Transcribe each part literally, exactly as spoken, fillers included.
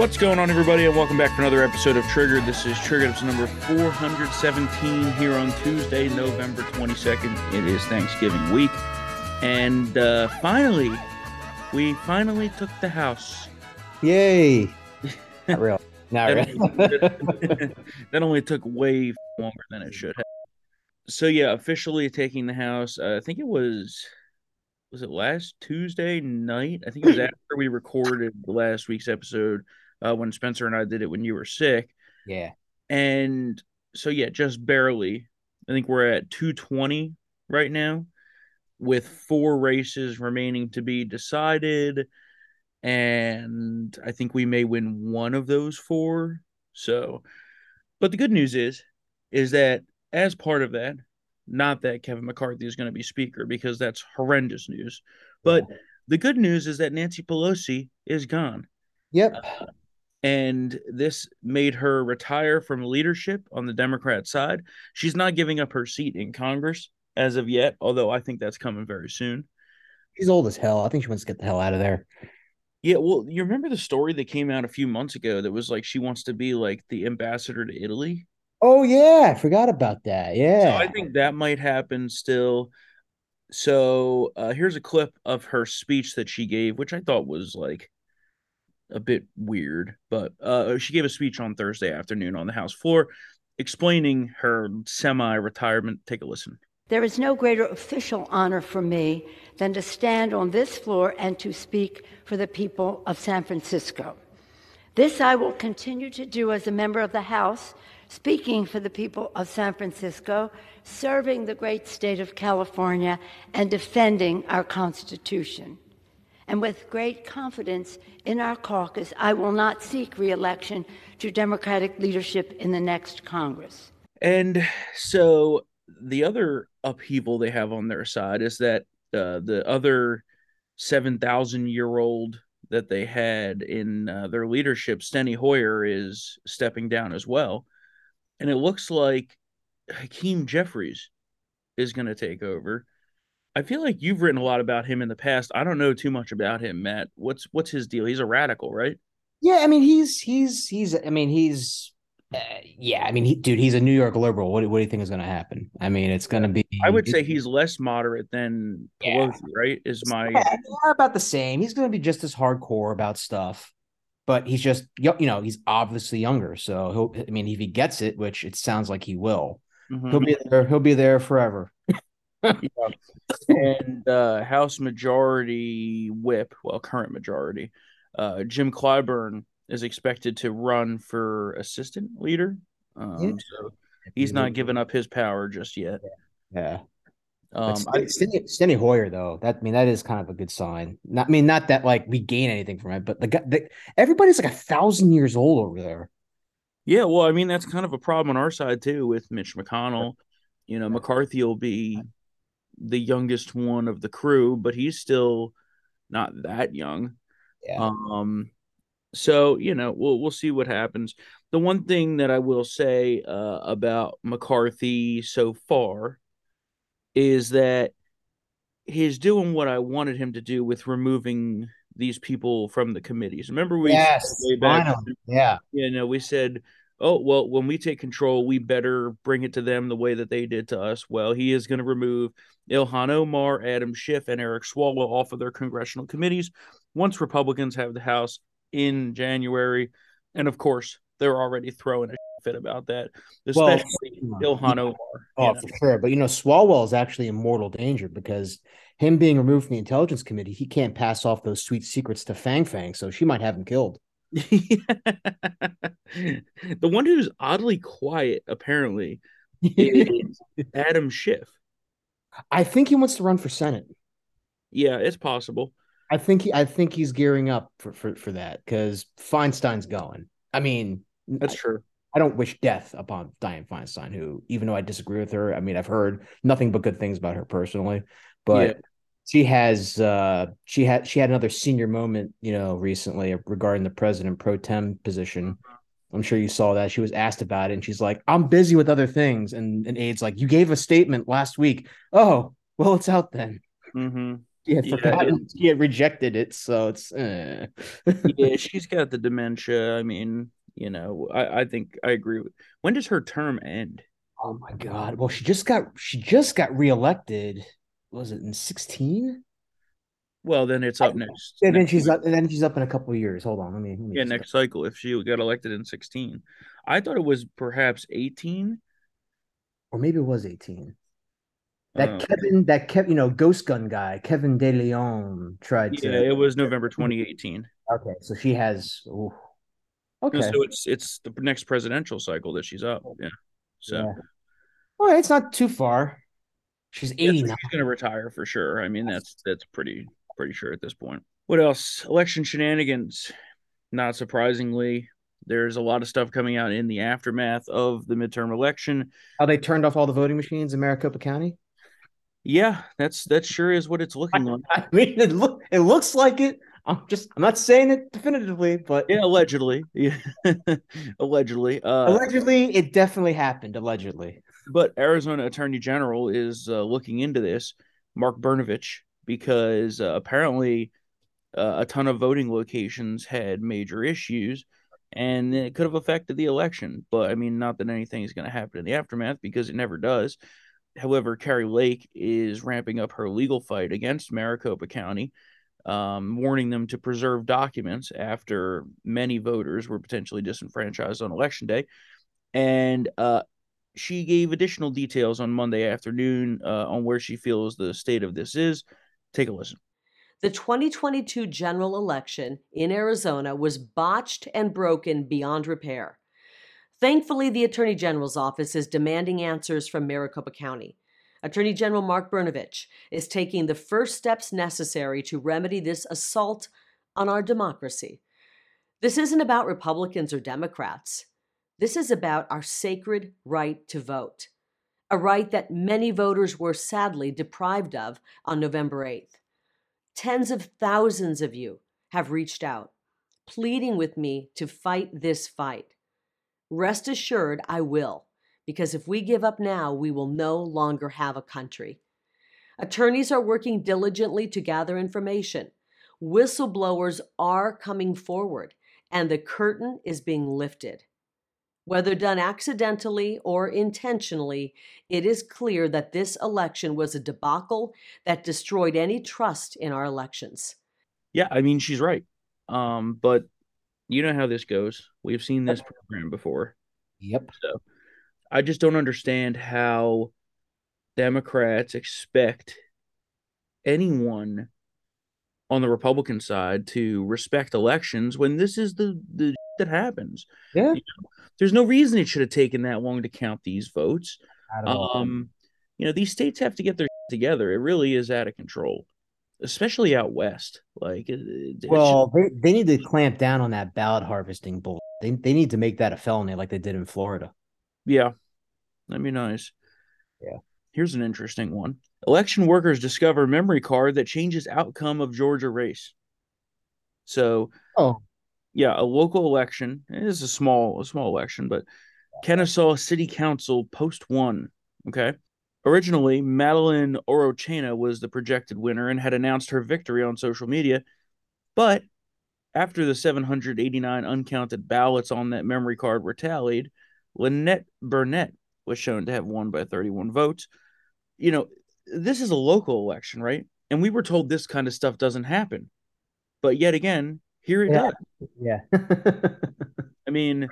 What's going on, everybody, and welcome back for another episode of Triggered. This is Triggered. It's number four hundred seventeen here on Tuesday, November twenty-second. It is Thanksgiving week, and uh, finally, we finally took the house. Yay! Not real. Not real. That only took way longer than it should have. So, yeah, officially taking the house, uh, I think it was... Was it last Tuesday night? I think it was after we recorded last week's episode uh, when Spencer and I did it when you were sick. Yeah. And so, yeah, just barely. I think we're at two twenty right now with four races remaining to be decided. And I think we may win one of those four. So, but the good news is, is that as part of that, not that Kevin McCarthy is going to be speaker, because that's horrendous news. But yeah. The good news is that Nancy Pelosi is gone. Yep. Uh, and this made her retire from leadership on the Democrat side. She's not giving up her seat in Congress as of yet, although I think that's coming very soon. She's old as hell. I think she wants to get the hell out of there. Yeah, well, you remember the story that came out a few months ago that was like she wants to be like the ambassador to Italy? Oh, yeah. I forgot about that. Yeah. So I think that might happen still. So uh, here's a clip of her speech that she gave, which I thought was like a bit weird. But uh, she gave a speech on Thursday afternoon on the House floor explaining her semi-retirement. Take a listen. There is no greater official honor for me than to stand on this floor and to speak for the people of San Francisco. This I will continue to do as a member of the House, speaking for the people of San Francisco, serving the great state of California, and defending our Constitution. And with great confidence in our caucus, I will not seek re-election to Democratic leadership in the next Congress. And so the other upheaval they have on their side is that uh, the other seven thousand year old that they had in uh, their leadership, Steny Hoyer, is stepping down as well. And it looks like Hakeem Jeffries is going to take over. I feel like you've written a lot about him in the past. I don't know too much about him, Matt. What's what's his deal? He's a radical, right? Yeah, I mean, he's he's he's. I mean, he's. Uh, yeah, I mean, he, dude, he's a New York liberal. What, what do you think is going to happen? I mean, it's going to be. I would say he's less moderate than Pelosi, yeah. right? Is my yeah, about the same. He's going to be just as hardcore about stuff. But he's just, you know, he's obviously younger. So, he'll, I mean, if he gets it, which it sounds like he will, mm-hmm. he'll be there. He'll be there forever. And uh, House Majority Whip, well, current majority, uh, Jim Clyburn is expected to run for assistant leader. Um, yeah. So he's not giving up his power just yet. Yeah. yeah. Um, Steny, Steny Hoyer, though, that I mean, that is kind of a good sign. Not, I mean, not that like we gain anything from it, but the guy, the, everybody's like a thousand years old over there. Yeah, well, I mean, that's kind of a problem on our side too with Mitch McConnell. You know, McCarthy will be the youngest one of the crew, but he's still not that young. Yeah. Um. So, you know, we'll we'll see what happens. The one thing that I will say uh, about McCarthy so far is that he's doing what I wanted him to do with removing these people from the committees. Remember, we yes, way back, yeah, you know, we said, oh, well, when we take control, we better bring it to them the way that they did to us. Well, he is going to remove Ilhan Omar, Adam Schiff, and Eric Swalwell off of their congressional committees once Republicans have the House in January. And of course, they're already throwing a fit about that, especially well, Ilhan Omar. Oh, for know. sure. But, you know, Swalwell is actually in mortal danger because him being removed from the Intelligence Committee, he can't pass off those sweet secrets to Fang Fang, so she might have him killed. The one who's oddly quiet, apparently, is Adam Schiff. I think he wants to run for Senate. Yeah, it's possible. I think he, I think he's gearing up for, for, for that because Feinstein's going. I mean, that's I, true. I don't wish death upon Diane Feinstein, who, even though I disagree with her, I mean, I've heard nothing but good things about her personally, but yeah. she has, uh, she had, she had another senior moment, you know, recently regarding the president pro tem position. I'm sure you saw that. She was asked about it and she's like, I'm busy with other things. And, and aide's like, you gave a statement last week. Oh, well, it's out then. Mm-hmm. She had forgotten. Yeah, she had rejected it, so it's. Eh. Yeah, she's got the dementia. I mean, you know, I, I think I agree with. When does her term end? Oh my God! Well, she just got she just got reelected. Was it in sixteen? Well, then it's up I, next. And then next she's week. up. And then she's up in a couple of years. Hold on, let me. Let me yeah, next go. cycle. If she got elected in sixteen, I thought it was perhaps eighteen, or maybe it was eighteen. That oh, Kevin, okay. that Kevin, you know, ghost gun guy, Kevin DeLeon tried yeah, to. Yeah, it was November twenty eighteen. Okay, so she has. Ooh. Okay, no, so it's it's the next presidential cycle that she's up. Yeah. So, yeah. Well, it's not too far. She's eighty-nine. Yeah, she's gonna retire for sure. I mean, that's that's pretty. Pretty sure at this point. What else? Election shenanigans. Not surprisingly, there's a lot of stuff coming out in the aftermath of the midterm election. How they turned off all the voting machines in Maricopa County? Yeah, that's that sure is what it's looking like. I mean, it look it looks like it. I'm just I'm not saying it definitively, but yeah, allegedly, yeah, allegedly, uh, allegedly, it definitely happened. Allegedly, but Arizona Attorney General is uh, looking into this. Mark Brnovich. Because uh, apparently uh, a ton of voting locations had major issues and it could have affected the election. But I mean, not that anything is going to happen in the aftermath because it never does. However, Carrie Lake is ramping up her legal fight against Maricopa County, um, warning them to preserve documents after many voters were potentially disenfranchised on Election Day. And uh, she gave additional details on Monday afternoon uh, on where she feels the state of this is. Take a listen. The twenty twenty-two general election in Arizona was botched and broken beyond repair. Thankfully, the Attorney General's office is demanding answers from Maricopa County. Attorney General Mark Brnovich is taking the first steps necessary to remedy this assault on our democracy. This isn't about Republicans or Democrats. This is about our sacred right to vote. A right that many voters were sadly deprived of on November eighth. Tens of thousands of you have reached out, pleading with me to fight this fight. Rest assured, I will, because if we give up now, we will no longer have a country. Attorneys are working diligently to gather information. Whistleblowers are coming forward, and the curtain is being lifted. Whether done accidentally or intentionally, it is clear that this election was a debacle that destroyed any trust in our elections. Yeah, I mean, she's right. Um, but you know how this goes. We've seen this program before. Yep. So I just don't understand how Democrats expect anyone on the Republican side to respect elections when this is the, the that happens. Yeah. You know, there's no reason it should have taken that long to count these votes. Um, you know, these states have to get their shit together. It really is out of control, especially out west. Like, it, it well, should... they, they need to clamp down on that ballot harvesting bull. They they need to make that a felony, like they did in Florida. Yeah, that'd be nice. Yeah. Here's an interesting one: election workers discover memory card that changes outcome of Georgia race. So, oh. Yeah, a local election. It is a small, a small election, but Kennesaw City Council post one. Okay. Originally, Madeline Orochena was the projected winner and had announced her victory on social media. But after the seven hundred eighty-nine uncounted ballots on that memory card were tallied, Lynette Burnett was shown to have won by thirty-one votes. You know, this is a local election, right? And we were told this kind of stuff doesn't happen. But yet again, here it yeah. does. Yeah. I mean,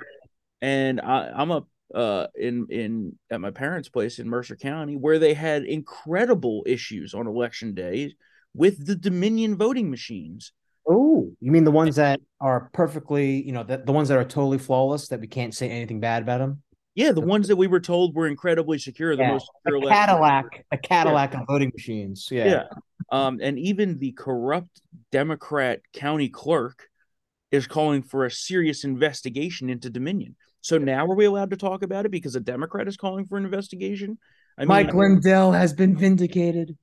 and I, I'm up uh, in in at my parents' place in Mercer County where they had incredible issues on election day with the Dominion voting machines. Oh, you mean the ones that are perfectly, you know, the, the ones that are totally flawless that we can't say anything bad about them? Yeah, the ones that we were told were incredibly secure. The yeah. most secure a Cadillac, election. a Cadillac yeah. on voting machines. Yeah. yeah. Um, and even the corrupt Democrat county clerk is calling for a serious investigation into Dominion. So now are we allowed to talk about it because a Democrat is calling for an investigation? I mean, Mike Lindell has been vindicated.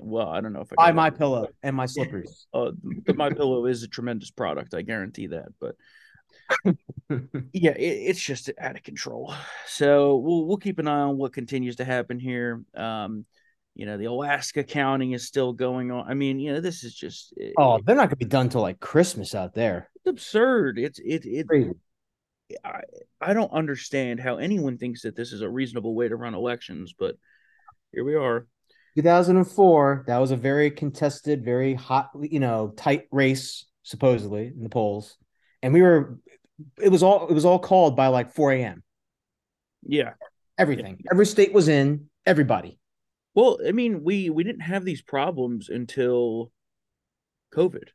Well, I don't know if I by my that. pillow and my slippers. uh, my pillow is a tremendous product. I guarantee that. But yeah, it, it's just out of control. So we'll we'll keep an eye on what continues to happen here. Um, You know, the Alaska counting is still going on. I mean, you know, this is just. It, oh, they're not going to be done till like Christmas out there. It's absurd. It's it it. Crazy. I I don't understand how anyone thinks that this is a reasonable way to run elections, but here we are. two thousand four. That was a very contested, very hot, you know, tight race supposedly in the polls, and we were. It was all it was all called by like four a.m. Yeah, everything. Yeah. Every state was in. Everybody. Well, I mean, we, we didn't have these problems until COVID.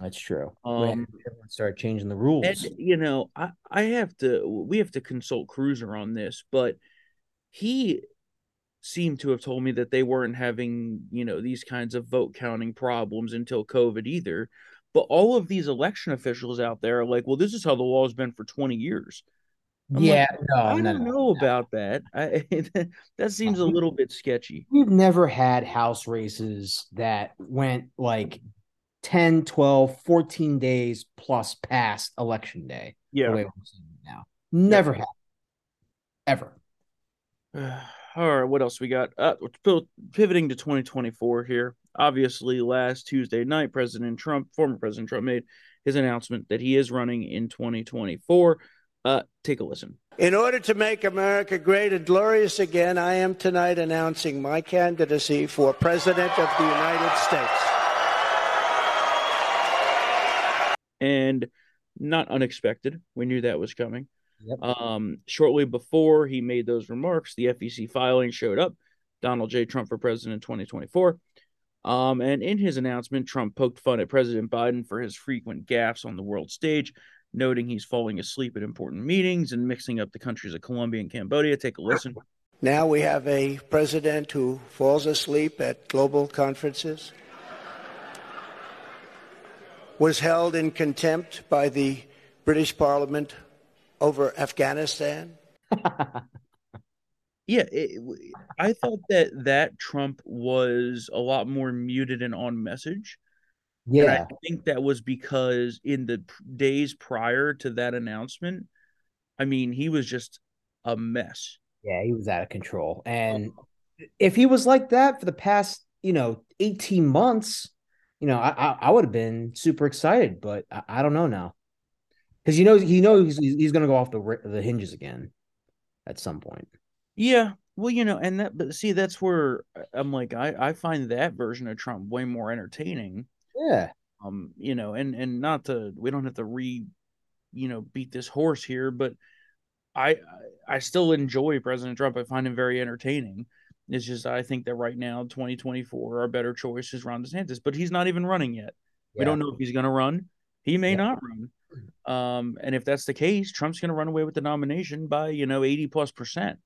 That's true. Um, everyone started changing the rules. And, you know, I, I have to we have to consult Cruiser on this, but he seemed to have told me that they weren't having, you know, these kinds of vote counting problems until COVID either. But all of these election officials out there are like, well, this is how the law has been for twenty years. I'm yeah, like, no, I no, don't no, know no. about that. I, that seems a little bit sketchy. We've never had house races that went like ten, twelve, fourteen days plus past election day. Yeah. The way we're seeing it now. Never yeah. had. Ever. Uh, all right, what else we got? Uh, we're pivoting to twenty twenty-four here. Obviously, last Tuesday night, President Trump, former President Trump, made his announcement that he is running in twenty twenty-four. Uh, take a listen. In order to make America great and glorious again, I am tonight announcing my candidacy for President of the United States. And not unexpected. We knew that was coming. Yep. Um, shortly before he made those remarks, the F E C filing showed up. Donald J. Trump for President twenty twenty-four. Um, and in his announcement, Trump poked fun at President Biden for his frequent gaffes on the world stage, noting he's falling asleep at important meetings and mixing up the countries of Colombia and Cambodia. Take a listen. Now we have a president who falls asleep at global conferences, was held in contempt by the British Parliament over Afghanistan. Yeah, it, I thought that that Trump was a lot more muted and on message. Yeah, and I think that was because in the days prior to that announcement, I mean, he was just a mess. Yeah, he was out of control. And if he was like that for the past, you know, eighteen months, you know, I I, I would have been super excited. But I, I don't know now, because, you know, he knows he's, he's going to go off the the hinges again at some point. Yeah. Well, you know, and that but see, that's where I'm like, I, I find that version of Trump way more entertaining. Yeah. Um, you know, and, and not to, we don't have to re, you know, beat this horse here, but I, I still enjoy President Trump. I find him very entertaining. It's just, I think that right now, twenty twenty-four, our better choice is Ron DeSantis, but he's not even running yet. Yeah. We don't know if he's going to run. He may yeah. not run. Um, and if that's the case, Trump's going to run away with the nomination by, you know, eighty plus percent.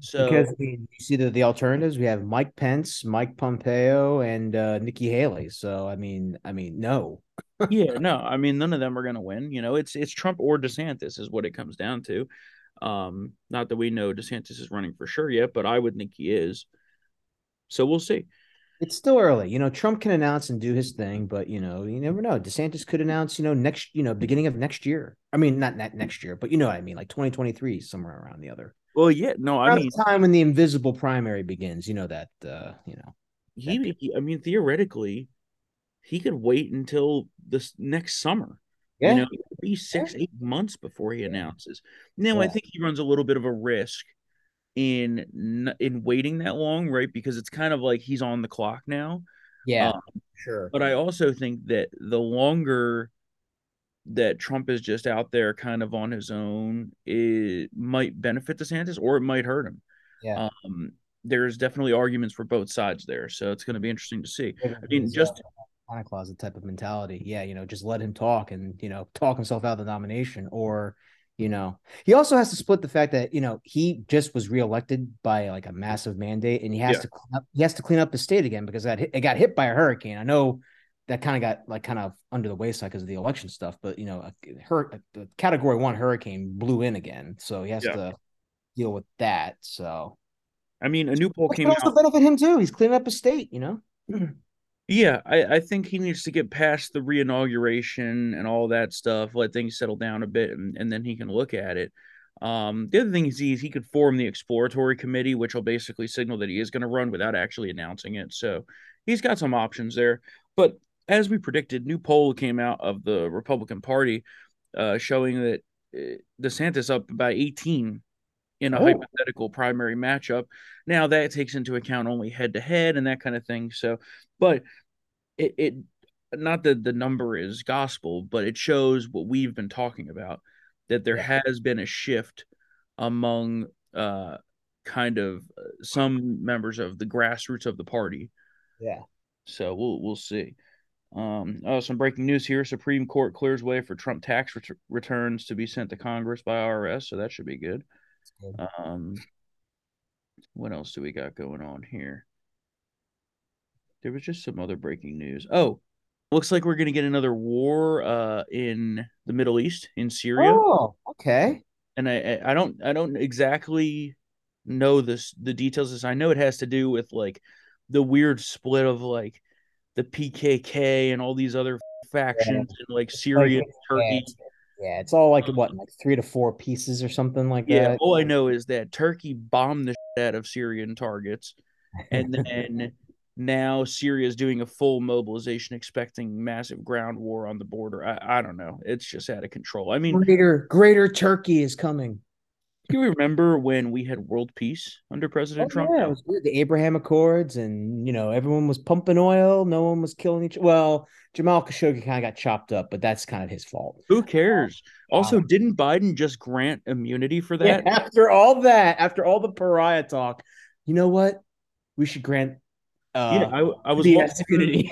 So because we, you see the, the alternatives, we have Mike Pence, Mike Pompeo, and uh, Nikki Haley. So I mean, I mean, no, yeah, no, I mean, none of them are going to win. You know, it's it's Trump or DeSantis is what it comes down to. Um, not that we know DeSantis is running for sure yet, but I would think he is. So we'll see. It's still early, you know. Trump can announce and do his thing, but you know, you never know. DeSantis could announce, you know, next, you know, beginning of next year. I mean, not not next year, but you know what I mean, like twenty twenty-three, somewhere around the other. Well, yeah, no, I About mean, the time when the invisible primary begins, you know that, uh, you know, he, he. I mean, theoretically, he could wait until this next summer. Yeah, you know, it could be six, yeah. eight months before he announces. Now, yeah. I think he runs a little bit of a risk in in waiting that long, right? Because it's kind of like he's on the clock now. Yeah, um, sure. But I also think that the longer that Trump is just out there kind of on his own, it might benefit DeSantis or it might hurt him. Yeah. Um, there's definitely arguments for both sides there. So it's going to be interesting to see. I mean, yeah, just Santa Claus type of mentality. Yeah. You know, just let him talk and, you know, talk himself out of the nomination. Or, you know, he also has to split the fact that, you know, he just was reelected by like a massive mandate and he has yeah. to, clean up, he has to clean up the state again because that hit, it got hit by a hurricane. I know, that kind of got like kind of under the wayside because of the election stuff, but you know, her category one hurricane blew in again, so he has yeah. to deal with that. So, I mean, a new poll but came out. It also benefit him too. He's cleaning up his state, you know. Yeah, I, I think he needs to get past the reinauguration and all that stuff. Let things settle down a bit, and, and then he can look at it. Um, the other thing is he, is he could form the exploratory committee, which will basically signal that he is going to run without actually announcing it. So he's got some options there. But as we predicted, new poll came out of the Republican Party uh, showing that DeSantis up by eighteen in a oh. hypothetical primary matchup. Now that takes into account only head-to-head and that kind of thing. So, but it, it not that the number is gospel, but it shows what we've been talking about, that there has been a shift among uh, kind of some members of the grassroots of the party. Yeah. So we'll we'll see. Um, oh, some breaking news here. Supreme Court clears way for Trump tax ret- returns to be sent to Congress by I R S, so that should be good. good. Um, what else do we got going on here? There was just some other breaking news. Oh, looks like we're going to get another war uh, in the Middle East, in Syria. Oh, okay. And I, I don't, I don't exactly know this, the details of this. I know it has to do with like the weird split of like the P K K and all these other factions yeah. in like Syria, and Turkey. Yeah, it's all like um, what, like three to four pieces or something like yeah, that. Yeah, all I know is that Turkey bombed the shit out of Syrian targets, and then. Now Syria is doing a full mobilization, expecting massive ground war on the border. I, I don't know. It's just out of control. I mean, greater Greater Turkey is coming. Do you remember when we had world peace under President oh, Trump? Yeah, it was weird. The Abraham Accords, and you know, everyone was pumping oil. No one was killing each. Well, Jamal Khashoggi kind of got chopped up, but that's kind of his fault. Who cares? Um, also, um, didn't Biden just grant immunity for that? Yeah, after all that, after all the pariah talk, you know what? We should grant. Uh, yeah, I, I was walking through,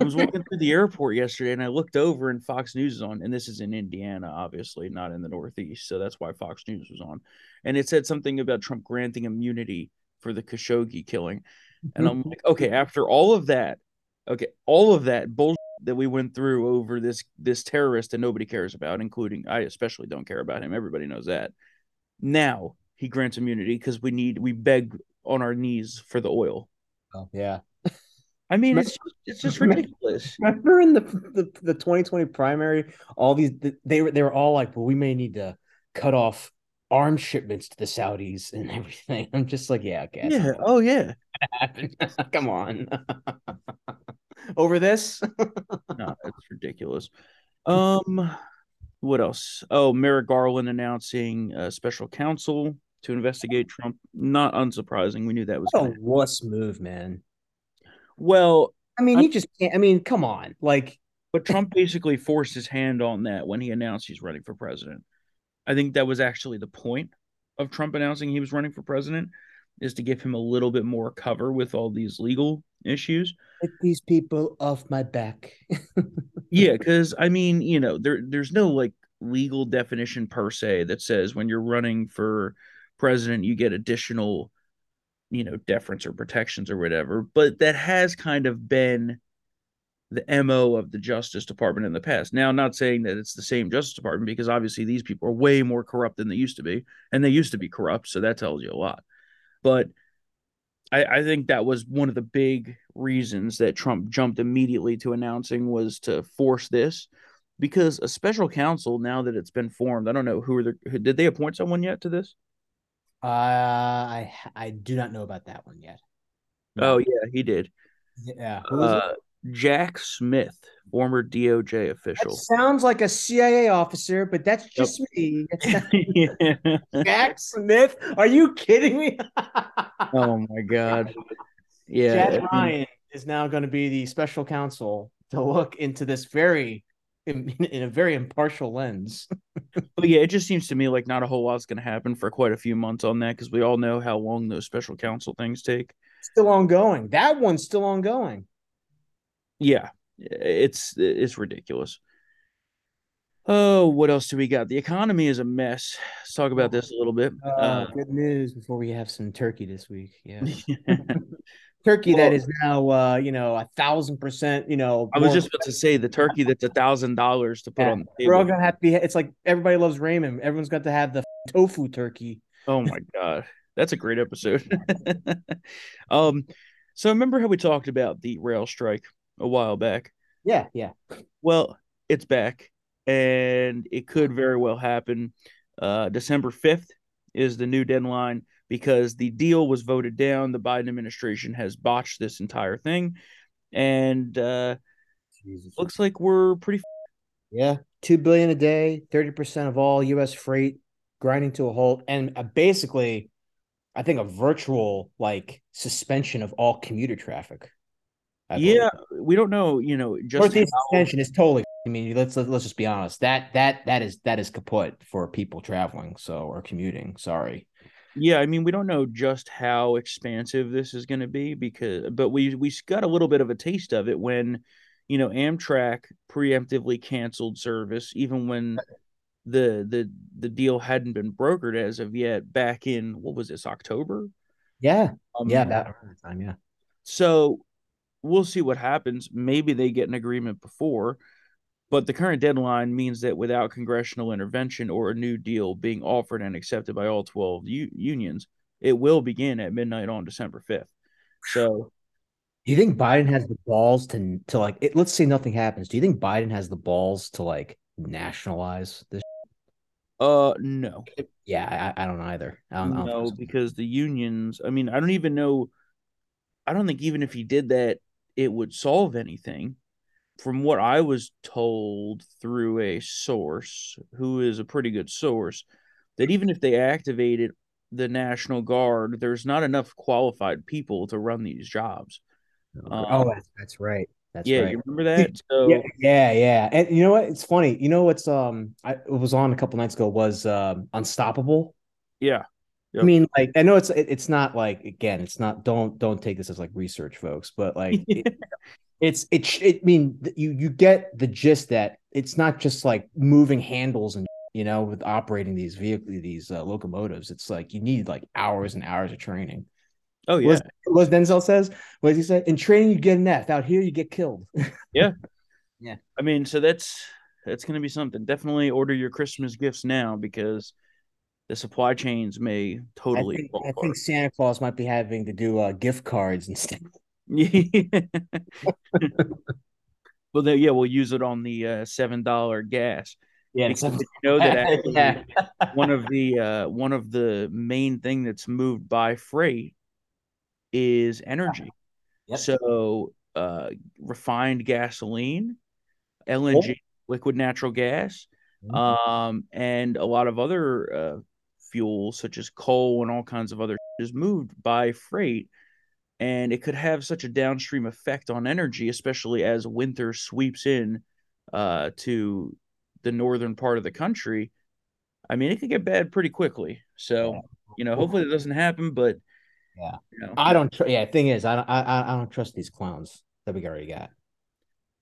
I was walking through the airport yesterday, and I looked over, and Fox News is on, and this is in Indiana, obviously, not in the Northeast, so that's why Fox News was on, and it said something about Trump granting immunity for the Khashoggi killing, and I'm like, okay, after all of that, okay, all of that bullshit that we went through over this this terrorist that nobody cares about, including I especially don't care about him. Everybody knows that. Now he grants immunity because we need we beg on our knees for the oil. Oh, yeah, I mean it's just, it's just ridiculous. Remember in the, the the twenty twenty primary, all these they were they were all like, well, we may need to cut off arms shipments to the Saudis and everything. I'm just like, yeah, okay, yeah, oh yeah, come on, over this. No, it's ridiculous. Um, what else? Oh, Merrick Garland announcing a special counsel to investigate Trump. Not unsurprising. We knew that was a wuss move, man. Well, I mean, he I'm, just can't. I mean, come on. Like, but Trump basically forced his hand on that when he announced he's running for president. I think that was actually the point of Trump announcing he was running for president, is to give him a little bit more cover with all these legal issues. Get these people off my back. Yeah, because I mean, you know, there there's no like legal definition per se that says when you're running for president you get additional, you know, deference or protections or whatever, but that has kind of been the M O of the Justice Department in the past. Now, I'm not saying that it's the same Justice Department, because obviously these people are way more corrupt than they used to be, and they used to be corrupt, so that tells you a lot. But I, I think that was one of the big reasons that Trump jumped immediately to announcing, was to force this, because a special counsel, now that it's been formed, I don't know who are the, who, did they appoint someone yet to this? Uh, I I do not know about that one yet. No. Oh, yeah, he did. Yeah. Who was uh, it? Jack Smith, former D O J official. That sounds like a C I A officer, but that's just yep. me. That's not- yeah. Jack Smith? Are you kidding me? Oh, my God. Yeah. Jack yeah. Ryan is now going to be the special counsel to look into this very In, in a very impartial lens. But yeah, it just seems to me like not a whole lot's going to happen for quite a few months on that, because we all know how long those special counsel things take. Still ongoing. That one's still ongoing. Yeah, it's it's ridiculous. Oh, what else do we got? The economy is a mess. Let's talk about this a little bit. Uh, uh, good news before we have some turkey this week. Yeah. Turkey well, that is now, uh, you know, a thousand percent, you know. I was just about to say the turkey that's a thousand dollars to put yeah, on the table. We're all going to have to be, it's like everybody loves ramen. Everyone's got to have the tofu turkey. Oh my God. That's a great episode. um, So remember how we talked about the rail strike a while back? Yeah, yeah. Well, it's back, and it could very well happen. Uh, December fifth is the new deadline because the deal was voted down. The Biden administration has botched this entire thing. And uh, looks like we're pretty. F- yeah. two billion dollars a day, thirty percent of all U S freight grinding to a halt. And uh, basically, I think a virtual like suspension of all commuter traffic. I yeah, believe. We don't know, you know, just Northeast how... extension is totally. I mean, let's let's just be honest. That that that is that is kaput for people traveling, so or commuting. Sorry. Yeah, I mean, we don't know just how expansive this is going to be because, but we we got a little bit of a taste of it when, you know, Amtrak preemptively canceled service, even when the the the deal hadn't been brokered as of yet. Back in what was this, October? Yeah, um, yeah, that around the time. Yeah, so. We'll see what happens. Maybe they get an agreement before, but the current deadline means that without congressional intervention or a new deal being offered and accepted by all twelve u- unions, it will begin at midnight on December fifth. So, do you think Biden has the balls to to like? It, let's say nothing happens. Do you think Biden has the balls to like nationalize this? Uh, no. Yeah, I, I don't either. I don't, no, I don't think so. Because the unions. I mean, I don't even know. I don't think even if he did that, it would solve anything. From what I was told through a source who is a pretty good source, that even if they activated the National Guard, there's not enough qualified people to run these jobs. Um, oh, that's, that's right. That's yeah, right. You remember that? So, yeah, yeah, yeah. And you know what? It's funny. You know what's um I it was on a couple nights ago was um Unstoppable. Yeah. Yep. I mean, like, I know it's it, it's not like, again, it's not, don't don't take this as like research, folks, but like it, it's it, it I mean, you you get the gist that it's not just like moving handles and, you know, with operating these vehicles, these uh, locomotives. It's like you need like hours and hours of training. Oh, yeah. What Denzel says, what does he say? In training, you get an F. Out here, you get killed. Yeah. Yeah. I mean, so that's that's going to be something. Definitely order your Christmas gifts now because the supply chains may totally. I think, I think Santa Claus might be having to do uh, gift cards instead. Yeah. Well, they, yeah, we'll use it on the uh, seven dollar gas. Yeah, because you know that actually yeah. one of the uh, one of the main thing that's moved by freight is energy. Yep. So uh, refined gasoline, L N G, oh. liquid natural gas, mm-hmm. um, and a lot of other. Uh, fuel such as coal and all kinds of other shit is moved by freight, and it could have such a downstream effect on energy, especially as winter sweeps in uh to the northern part of the country. I mean, it could get bad pretty quickly, so yeah. You know, hopefully it doesn't happen, but yeah, you know. I don't tr- yeah thing is I don't I, I don't trust these clowns that we already got.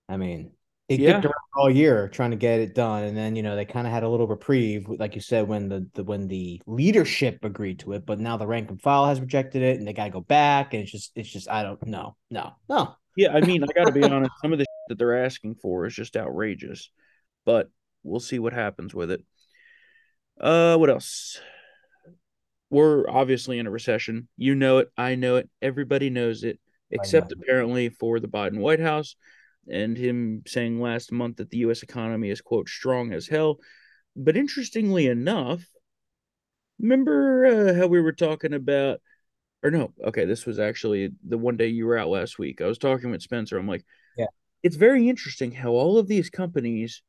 I mean, they yeah. kicked around all year trying to get it done, and then, you know, they kind of had a little reprieve, like you said, when the, the when the leadership agreed to it. But now the rank and file has rejected it, and they got to go back, and it's just it's just I don't know, no, no. Yeah, I mean, I got to be honest. Some of the shit that they're asking for is just outrageous, but we'll see what happens with it. Uh, what else? We're obviously in a recession. You know it. I know it. Everybody knows it, except apparently for the Biden White House. And him saying last month that the U S economy is, quote, strong as hell. But interestingly enough, remember uh, how we were talking about, or no, okay, this was actually the one day you were out last week. I was talking with Spencer. I'm like, yeah, it's very interesting how all of these companies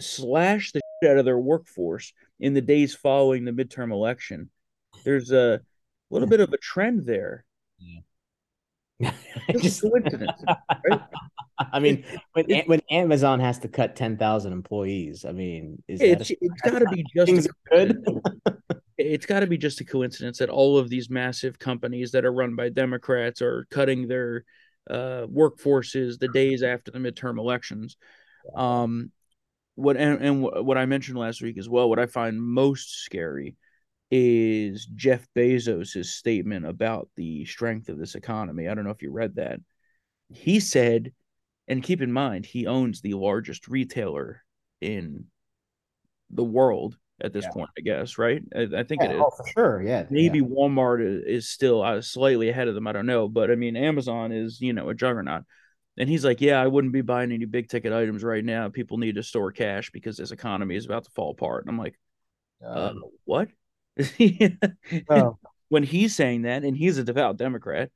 slash the shit out of their workforce in the days following the midterm election. There's a little bit of a trend there. Yeah. Just coincidence, right? I mean, when when Amazon has to cut ten thousand employees, I mean, is it's, a, it's got to be just good. It's got to be just a coincidence that all of these massive companies that are run by Democrats are cutting their uh, workforces the days after the midterm elections. Um, what and, and what I mentioned last week as well. What I find most scary is Jeff Bezos' statement about the strength of this economy. I don't know if you read that. He said, and keep in mind, he owns the largest retailer in the world at this yeah. point, I guess, right? I, I think yeah, it is. Oh, for sure, yeah. Maybe yeah. Walmart is, is still uh, slightly ahead of them. I don't know. But, I mean, Amazon is, you know, a juggernaut. And he's like, yeah, I wouldn't be buying any big ticket items right now. People need to store cash because this economy is about to fall apart. And I'm like, uh, what? Oh. When he's saying that, and he's a devout Democrat,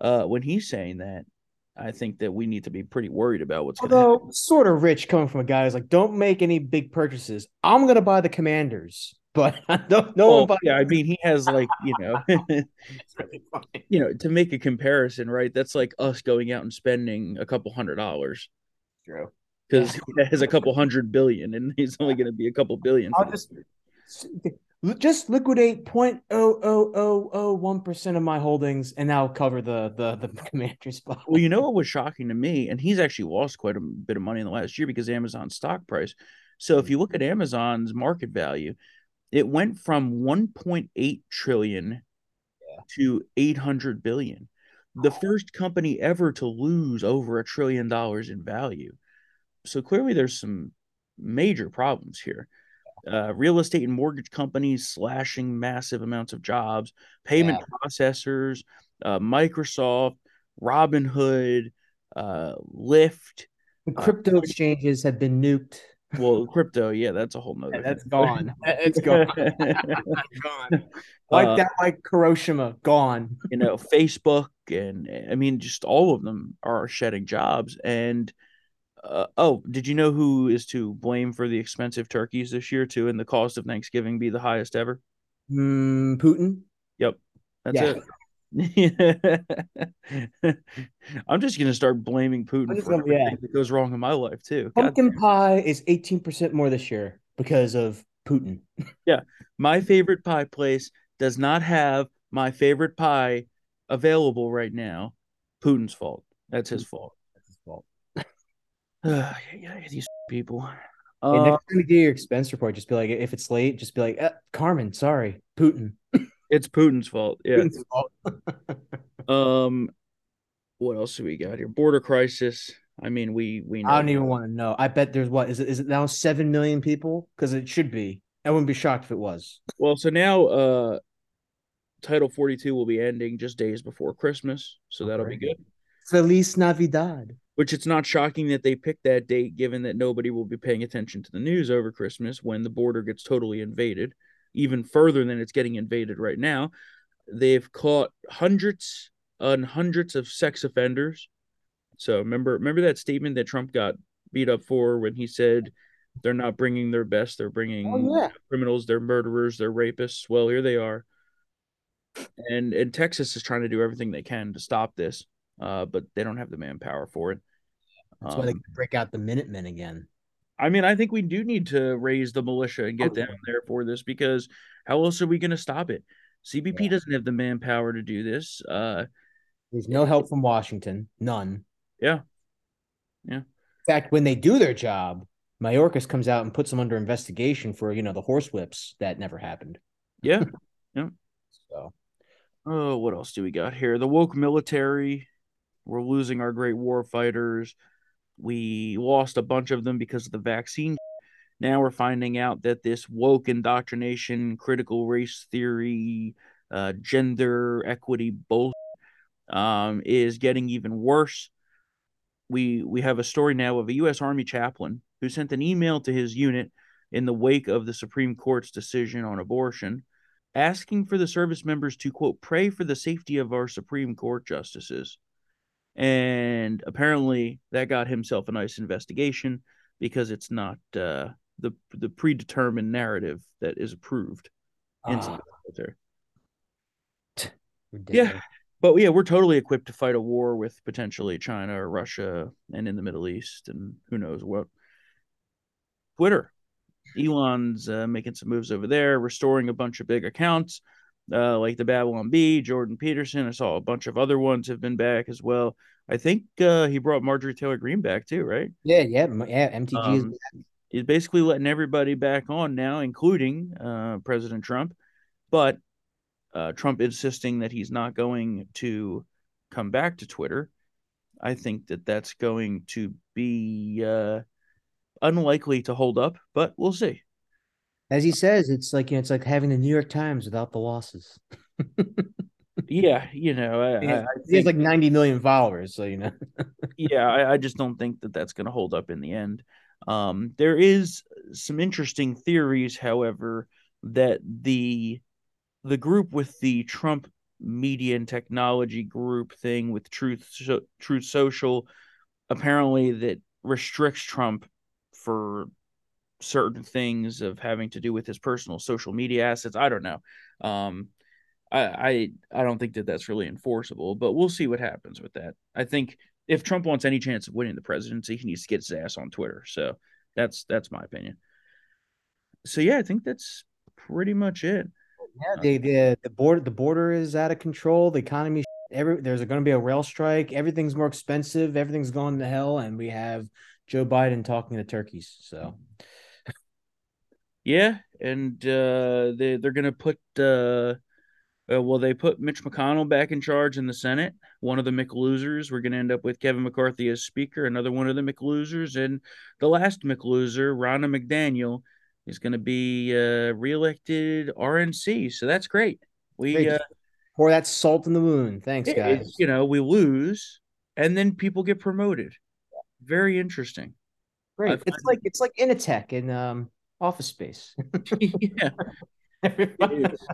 uh, when he's saying that, I think that we need to be pretty worried about what's going to happen. Although, sort of rich coming from a guy who's like, don't make any big purchases. I'm going to buy the Commanders, but I don't know. Well, buy- yeah, I mean, he has like, you know, really you know, to make a comparison, right? That's like us going out and spending a couple hundred dollars. True. Because he has a couple hundred billion, and he's only going to be a couple billion. I'll just, just liquidate zero point zero zero zero zero one percent of my holdings, and I'll cover the, the, the Commanders spot. Well, you know what was shocking to me, and he's actually lost quite a bit of money in the last year because Amazon's stock price. So if you look at Amazon's market value, it went from one point eight trillion dollars yeah. to eight hundred billion dollars. The first company ever to lose over a trillion dollars in value. So clearly there's some major problems here. Uh, real estate and mortgage companies slashing massive amounts of jobs, payment yeah. processors, uh, Microsoft, Robinhood, uh, Lyft. The crypto uh, exchanges have been nuked. Well, crypto, yeah, that's a whole nother. Yeah, that's gone. It's gone. Gone. Like uh, that, like Hiroshima, gone. You know, Facebook and I mean, just all of them are shedding jobs. And Uh, oh, did you know who is to blame for the expensive turkeys this year, too, and the cost of Thanksgiving be the highest ever? Mm, Putin? Yep. That's yeah. it. I'm just going to start blaming Putin for everything yeah. that goes wrong in my life, too. Pumpkin pie is eighteen percent more this year because of Putin. Yeah. My favorite pie place does not have my favorite pie available right now. Putin's fault. That's his fault. Uh, yeah, yeah, these people. Uh, yeah, next time you do your expense report, just be like, if it's late, just be like, eh, Carmen, sorry, Putin. It's Putin's fault. Yeah. Putin's fault. um, what else do we got here? Border crisis. I mean, we we. Know. I don't even want to know. I bet there's what is it? Is it now seven million people? Because it should be. I wouldn't be shocked if it was. Well, so now, uh, Title forty-two will be ending just days before Christmas, so oh, that'll right. be good. Feliz Navidad. Which it's not shocking that they picked that date, given that nobody will be paying attention to the news over Christmas when the border gets totally invaded, even further than it's getting invaded right now. They've caught hundreds and hundreds of sex offenders. So remember, remember that statement that Trump got beat up for when he said they're not bringing their best, they're bringing oh, yeah. criminals, they're murderers, they're rapists. Well, here they are. And and Texas is trying to do everything they can to stop this. Uh, but they don't have the manpower for it. That's um, why they break out the Minutemen again. I mean, I think we do need to raise the militia and get oh, them yeah. there for this, because how else are we going to stop it? C B P yeah. doesn't have the manpower to do this. Uh, There's no help from Washington. None. Yeah. Yeah. In fact, when they do their job, Mayorkas comes out and puts them under investigation for, you know, the horse whips. That never happened. Yeah. Yeah. So, oh, what else do we got here? The woke military. We're losing our great war fighters. We lost a bunch of them because of the vaccine. Now we're finding out that this woke indoctrination, critical race theory, uh, gender equity bullshit um, is getting even worse. We we have a story now of a U S Army chaplain who sent an email to his unit in the wake of the Supreme Court's decision on abortion, asking for the service members to, quote, pray for the safety of our Supreme Court justices. And apparently that got himself a nice investigation because it's not uh, the the predetermined narrative that is approved. Uh, there. Yeah, but yeah, we're totally equipped to fight a war with potentially China or Russia and in the Middle East and who knows what. Twitter. Elon's uh, making some moves over there, restoring a bunch of big accounts. Uh, like the Babylon Bee, Jordan Peterson. I saw a bunch of other ones have been back as well. I think uh, he brought Marjorie Taylor Greene back too, right? Yeah, yeah, yeah. M T G um, is back. He's basically letting everybody back on now, including uh, President Trump. But uh, Trump insisting that he's not going to come back to Twitter. I think that that's going to be uh, unlikely to hold up, but we'll see. As he says, it's like, you know, it's like having the New York Times without the losses. Yeah, you know, I, he, has, I, I think, he has like ninety million followers, so you know. Yeah, I, I just don't think that that's going to hold up in the end. Um, there is some interesting theories, however, that the the group with the Trump media and technology group thing with Truth so, Truth Social, apparently that restricts Trump for certain things of having to do with his personal social media assets. I don't know. Um, I, I I don't think that that's really enforceable, but we'll see what happens with that. I think if Trump wants any chance of winning the presidency, he needs to get his ass on Twitter. So that's that's my opinion. So yeah, I think that's pretty much it. Yeah, they, they, the border the border is out of control. The economy, every there's going to be a rail strike. Everything's more expensive. Everything's going to hell, and we have Joe Biden talking to turkeys. So yeah, and uh, they they're going to put uh, uh, well they put Mitch McConnell back in charge in the Senate. One of the McLosers. We're going to end up with Kevin McCarthy as Speaker. Another one of the McLosers, and the last McLoser, Rhonda McDaniel, is going to be uh, reelected R N C, so that's great. We great. Uh, pour that salt in the wound. Thanks, it, guys. It, you know, we lose, and then people get promoted. Very interesting. Great. Uh, it's like it's like Initech in um, Office Space. Yeah, it is.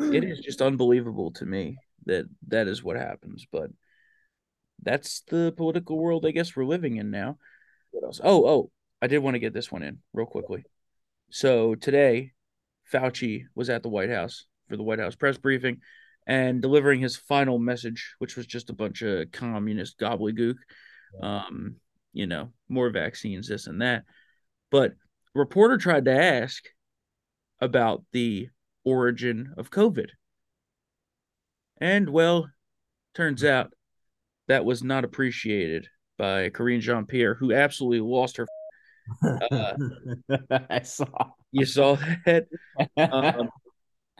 It is just unbelievable to me that that is what happens. But that's the political world, I guess, we're living in now. What else? Oh, oh, I did want to get this one in real quickly. So today, Fauci was at the White House for the White House press briefing and delivering his final message, which was just a bunch of communist gobbledygook, um, you know, more vaccines, this and that. But a reporter tried to ask about the origin of COVID. And, well, turns out that was not appreciated by Karine Jean-Pierre, who absolutely lost her Uh, I saw. You saw that? Um,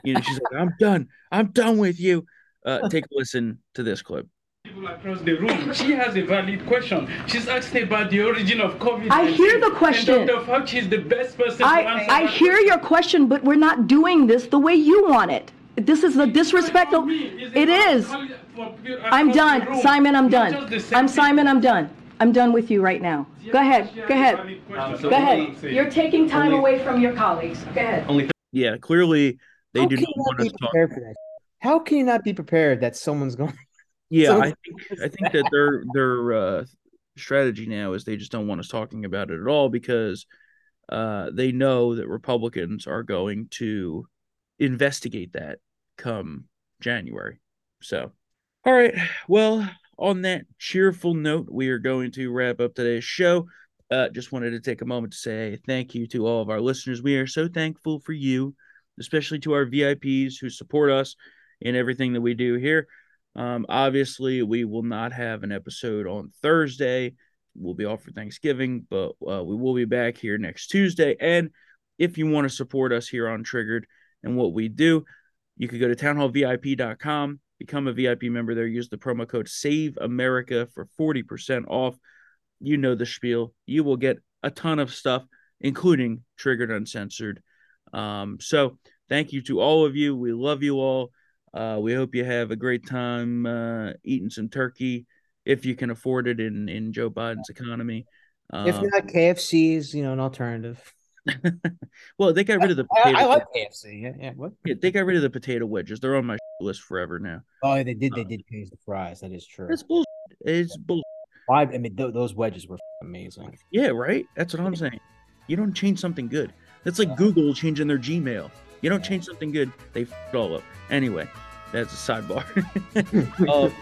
you know, she's like, I'm done. I'm done with you. Uh, take a listen to this clip. People across the room, she has a valid question. She's asked about the origin of COVID. I hear the question. And Doctor Fauci is the best person I, to answer I hear question. Your question, but we're not doing this the way you want it. This is the disrespectful. It, it is. I'm done. Simon, I'm done. I'm Simon, I'm done. I'm done with you right now. Go ahead. Go ahead. Go ahead. You're taking time away from your colleagues. Go ahead. Yeah, clearly they do not want us to talk. How can you not be prepared that someone's going? Yeah, I think I think that their their uh, strategy now is they just don't want us talking about it at all because uh, they know that Republicans are going to investigate that come January. So, all right. Well, on that cheerful note, we are going to wrap up today's show. Uh, just wanted to take a moment to say thank you to all of our listeners. We are so thankful for you, especially to our V I Ps who support us in everything that we do here. Um, obviously, we will not have an episode on Thursday. We'll be off for Thanksgiving, but uh, we will be back here next Tuesday. And if you want to support us here on Triggered and what we do, you could go to town hall v i p dot com. Become a V I P member there. Use the promo code SAVEAMERICA for forty percent off. You know the spiel. You will get a ton of stuff, including Triggered Uncensored. Um, so thank you to all of you. We love you all. Uh, we hope you have a great time uh, eating some turkey, if you can afford it in, in Joe Biden's economy. Um, if not, K F C is, you know, an alternative. Well, they got rid of the potato I, I like K F C. Yeah, yeah. What? Yeah, they got rid of the potato wedges. They're on my list forever now. Oh, they did. They um, did change the fries. That is true. It's bullshit. It's bullshit. I mean, th- those wedges were amazing. Yeah, right. That's what I'm saying. You don't change something good. That's like yeah. Google changing their Gmail. You don't yeah. change something good, they f- it all up. Anyway, that's a sidebar. um,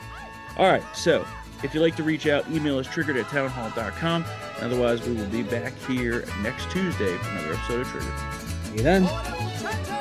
all right. So, if you'd like to reach out, email us triggered at town hall dot com. Otherwise, we will be back here next Tuesday for another episode of Triggered. See you then.